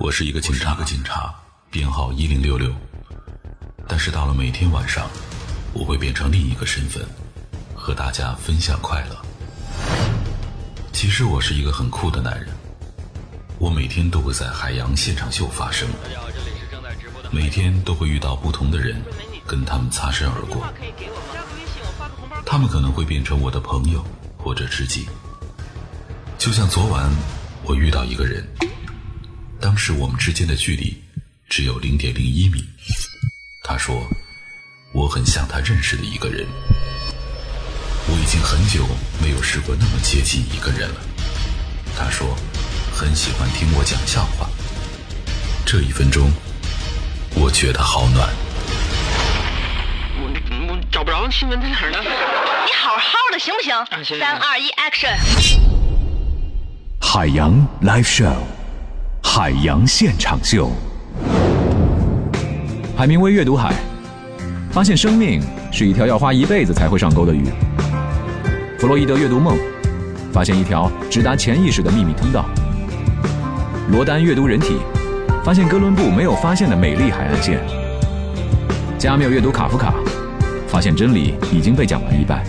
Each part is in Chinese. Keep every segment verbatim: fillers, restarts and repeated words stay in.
我是一个警察，个警察编号一零六六，但是到了每天晚上，我会变成另一个身份，和大家分享快乐。其实我是一个很酷的男人，我每天都会在海洋现场秀发声，每天都会遇到不同的人，跟他们擦身而过。他们可能会变成我的朋友或者知己。就像昨晚我遇到一个人，当时我们之间的距离只有 零点零一米，他说我很像他认识的一个人。我已经很久没有试过那么接近一个人了，他说很喜欢听我讲笑话。这一分钟我觉得好暖。我找不着新闻在哪儿呢？你好好的行不行？三二一 action。 海洋 live show， 海洋现场秀。海明威阅读海，发现生命是一条要花一辈子才会上钩的鱼。弗洛伊德阅读梦，发现一条直达潜意识的秘密通道。罗丹阅读人体，发现哥伦布没有发现的美丽海岸线。加缪阅读卡夫卡，发现真理已经被讲完一半。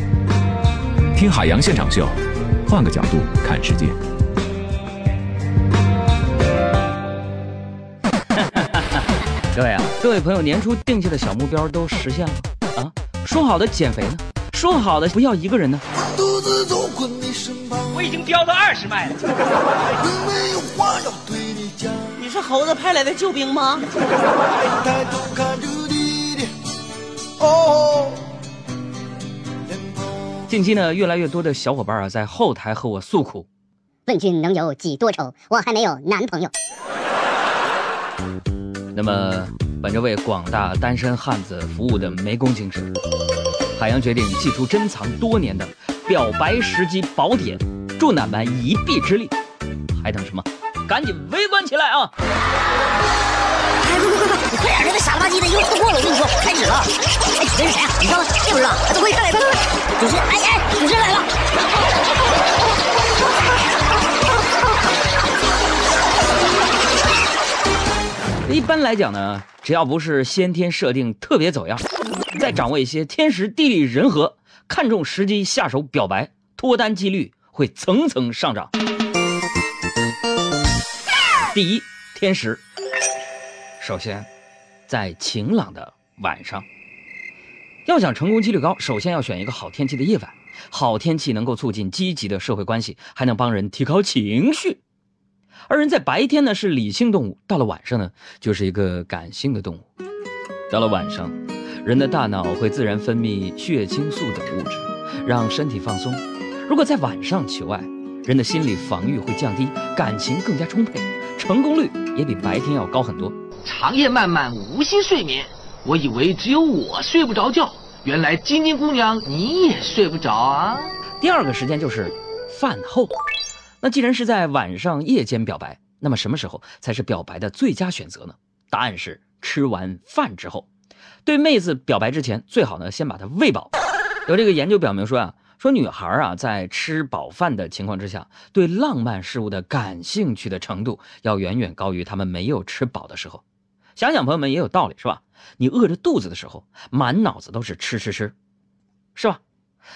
听海洋现场秀，换个角度看世界。对啊，各位朋友，年初定下的小目标都实现了啊？说好的减肥呢？说好的不要一个人呢？独自走过你身旁，我已经飙到二十迈了。没有话要对你讲。你是猴子派来的救兵吗？抬头看着你的哦。近期呢，越来越多的小伙伴啊，在后台和我诉苦：“问君能有几多愁？我还没有男朋友。”那么，本着为广大单身汉子服务的湄公精神，海洋决定祭出珍藏多年的表白时机宝典，助男们一臂之力。还等什么？赶紧围观起来啊！哎，快快快！你快点，那个傻了吧唧的又错过了，我跟你说，开始了。哎，这是谁啊？你知道吗？这不知道，都快上来，快快快！主持人，哎哎，主持人来了。一般来讲呢，只要不是先天设定特别走样，再掌握一些天时地利人和，看重时机下手表白，脱单几率会层层上涨。第一，天时。首先，在晴朗的晚上，要想成功几率高，首先要选一个好天气的夜晚。好天气能够促进积极的社会关系，还能帮人提高情绪。而人在白天呢是理性动物，到了晚上呢就是一个感性的动物。到了晚上，人的大脑会自然分泌血清素等物质，让身体放松。如果在晚上求爱，人的心理防御会降低，感情更加充沛，成功率也比白天要高很多。长夜漫漫无心睡眠，我以为只有我睡不着觉，原来金金姑娘你也睡不着啊。第二个时间就是饭后。那既然是在晚上夜间表白，那么什么时候才是表白的最佳选择呢？答案是吃完饭之后。对妹子表白之前，最好呢先把她喂饱。有这个研究表明说啊，说女孩啊在吃饱饭的情况之下，对浪漫事物的感兴趣的程度要远远高于她们没有吃饱的时候。想想朋友们也有道理是吧？你饿着肚子的时候，满脑子都是吃吃吃，是吧？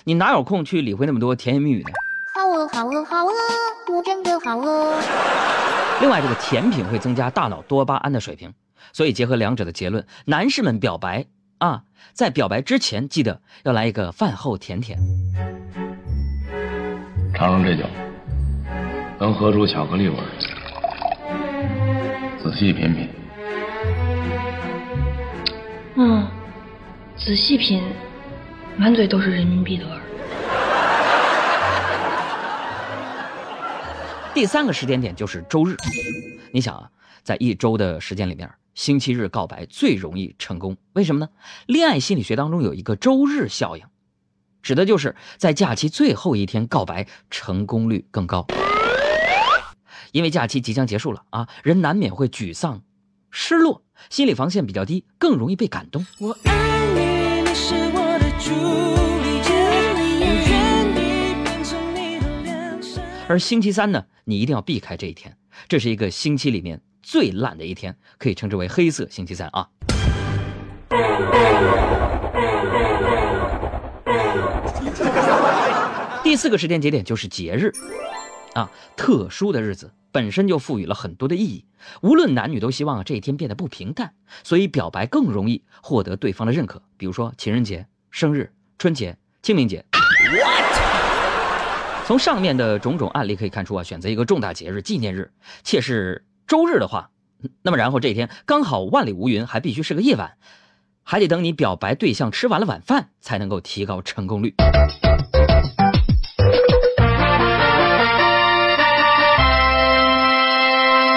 你哪有空去理会那么多甜言蜜语呢？好饿好饿好饿，我真的好饿。另外，这个甜品会增加大脑多巴胺的水平。所以结合两者的结论，男士们表白啊，在表白之前记得要来一个饭后甜甜。尝尝这酒，能喝出巧克力味儿。仔细品品。嗯，仔细品，满嘴都是人民币的味儿。第三个时间点就是周日。你想啊，在一周的时间里面，星期日告白最容易成功。为什么呢？恋爱心理学当中有一个周日效应，指的就是在假期最后一天告白成功率更高。因为假期即将结束了啊，人难免会沮丧失落，心理防线比较低，更容易被感动。我爱你，你是我的主力军，我愿意变成你的良善。而星期三呢，你一定要避开这一天，这是一个星期里面最烂的一天，可以称之为黑色星期三啊。第四个时间节点就是节日啊，特殊的日子本身就赋予了很多的意义，无论男女都希望、啊、这一天变得不平淡，所以表白更容易获得对方的认可，比如说情人节、生日、春节、清明节。 What? 从上面的种种案例可以看出啊，选择一个重大节日纪念日，且是周日的话，那么然后这一天刚好万里无云，还必须是个夜晚，还得等你表白对象吃完了晚饭才能够提高成功率。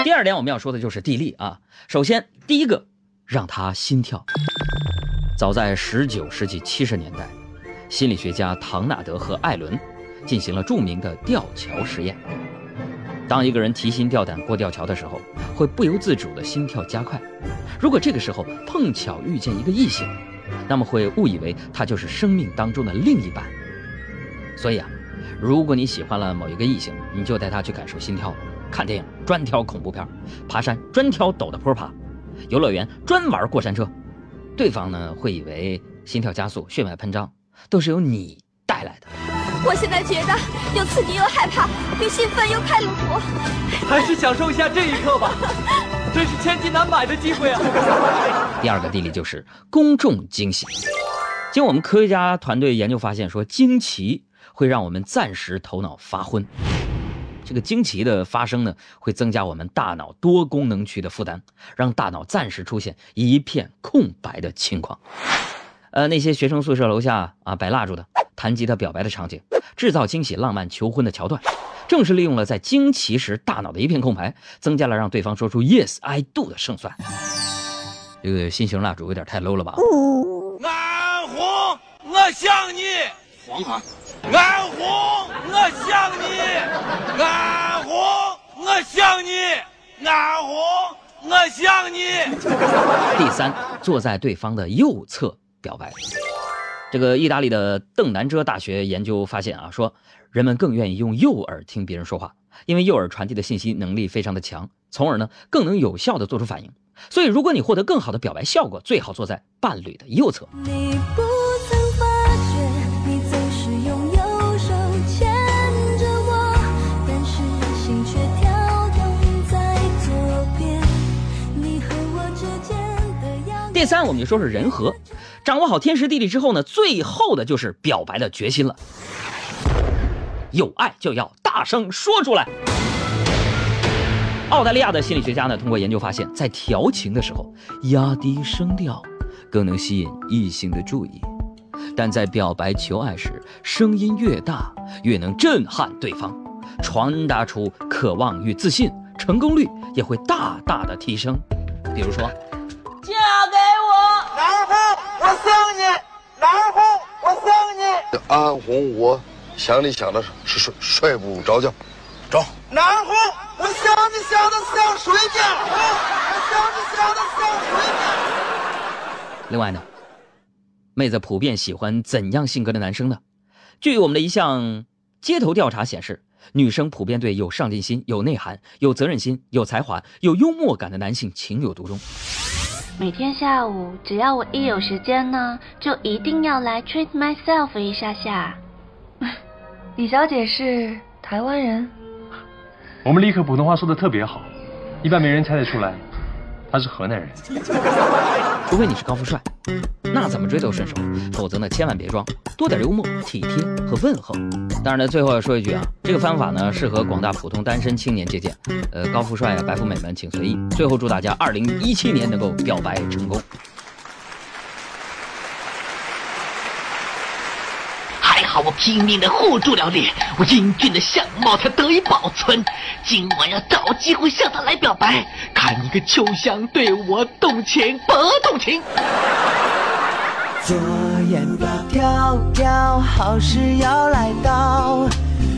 第二点我们要说的就是地利啊。首先第一个，让他心跳。早在十九世纪七十年代，心理学家唐纳德和艾伦进行了著名的吊桥实验。当一个人提心吊胆过吊桥的时候，会不由自主的心跳加快，如果这个时候碰巧遇见一个异性，那么会误以为他就是生命当中的另一半。所以啊，如果你喜欢了某一个异性，你就带他去感受心跳，看电影专挑恐怖片，爬山专挑陡的坡爬，游乐园专玩过山车，对方呢会以为心跳加速、血脉喷张都是由你带来的。我现在觉得又刺激又害怕，又兴奋又开朗，还是享受一下这一刻吧，真是千金难买的机会啊！第二个地理就是公众惊喜。经我们科学家团队研究发现说，惊奇会让我们暂时头脑发昏。这个惊奇的发生呢，会增加我们大脑多功能区的负担，让大脑暂时出现一片空白的情况。呃，那些学生宿舍楼下啊摆蜡烛的、弹吉他表白的场景，制造惊喜、浪漫求婚的桥段，正是利用了在惊奇时大脑的一片空白，增加了让对方说出 Yes I do 的胜算。这个新型蜡烛有点太 low 了吧？安红，我想你。黄卡。安红，我想你。安红，我想你。安红，我想你。第三，坐在对方的右侧表白。这个意大利的邓南遮大学研究发现啊，说人们更愿意用右耳听别人说话，因为右耳传递的信息能力非常的强，从而呢更能有效的做出反应。所以如果你获得更好的表白效果，最好坐在伴侣的右侧。你不曾发觉，你总是用右手牵着我，但是心却跳动在左边，你和我之间的样子。第三，我们就说是人和。掌握好天时地利之后呢，最后的就是表白的决心了。有爱就要大声说出来。澳大利亚的心理学家呢，通过研究发现，在调情的时候，压低声调更能吸引异性的注意，但在表白求爱时，声音越大越能震撼对方，传达出渴望与自信，成功率也会大大的提升。比如说，嫁给我，然后。我想你，然后我想你。安红，我想你想的是睡睡不着觉，着。然后我想你想的像水鸟，我想你想的像水鸟。另外呢，妹子普遍喜欢怎样性格的男生呢？据我们的一项街头调查显示，女生普遍对有上进心、有内涵、有责任心、有才华、有幽默感的男性情有独钟。每天下午，只要我一有时间呢，就一定要来 treat myself 一下下。李小姐是台湾人，我们立刻普通话说的特别好，一般没人猜得出来，她是河南人。除非你是高富帅，那怎么追都顺手，否则呢，千万别装，多点幽默、体贴和问候。当然呢，最后要说一句啊，这个方法呢，适合广大普通单身青年借鉴。呃，高富帅啊、白富美们请随意。最后祝大家二零一七年能够表白成功。还好我拼命的护住了脸，我英俊的相貌才得以保存。今晚要找机会向他来表白，看一个秋香对我动情不动情。左眼飘飘飘，好事要来到，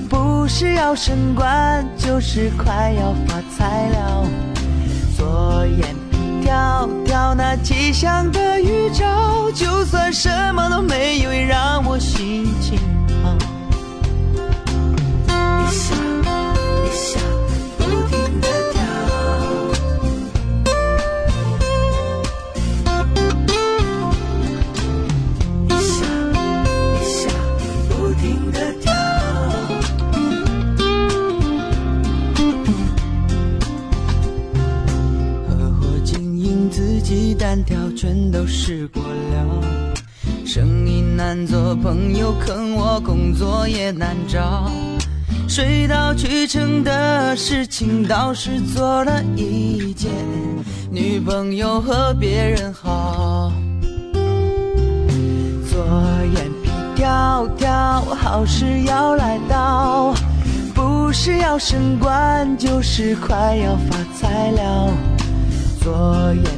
不是要升官，就是快要发财了。左眼飘飘，那吉祥的预兆，就算什么都没有，也让我心情好。一下一下不停地跳，鸡蛋条全都试过了，生意难做，朋友坑我，工作也难找，水到渠成的事情倒是做了一件，女朋友和别人好，左眼皮跳跳，好事要来到，不是要升官就是快要发财了，左眼皮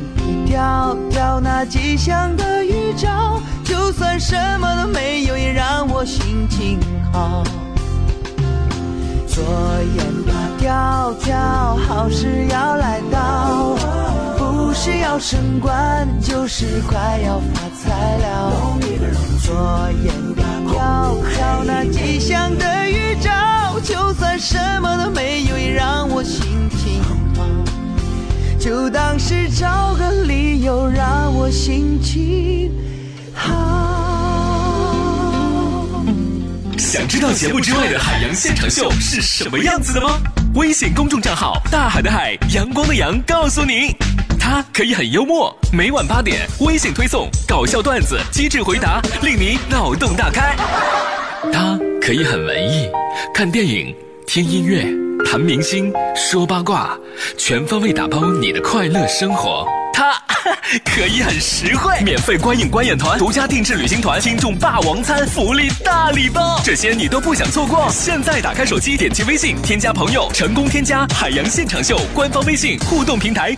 跳跳，那吉祥的预兆，就算什么都没有也让我心情好，左眼吧跳跳，好事要来到，不是要升官就是快要发财了，左眼吧跳跳，那吉祥的预兆，就算什么都没有也让我心情好，就当是找个理由让我心情好。想知道节目之外的海洋现场秀是什么样子的吗？微信公众账号大海的海阳光的阳告诉你，它可以很幽默，每晚八点微信推送搞笑段子，机智回答令你脑洞大开，它可以很文艺，看电影，听音乐，谈明星，说八卦，全方位打包你的快乐生活，它可以很实惠，免费观影观演团，独家定制旅行团，听众霸王餐，福利大礼包，这些你都不想错过。现在打开手机，点击微信添加朋友，成功添加海洋现场秀官方微信互动平台，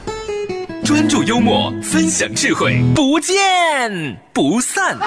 专注幽默，分享智慧，不见不散。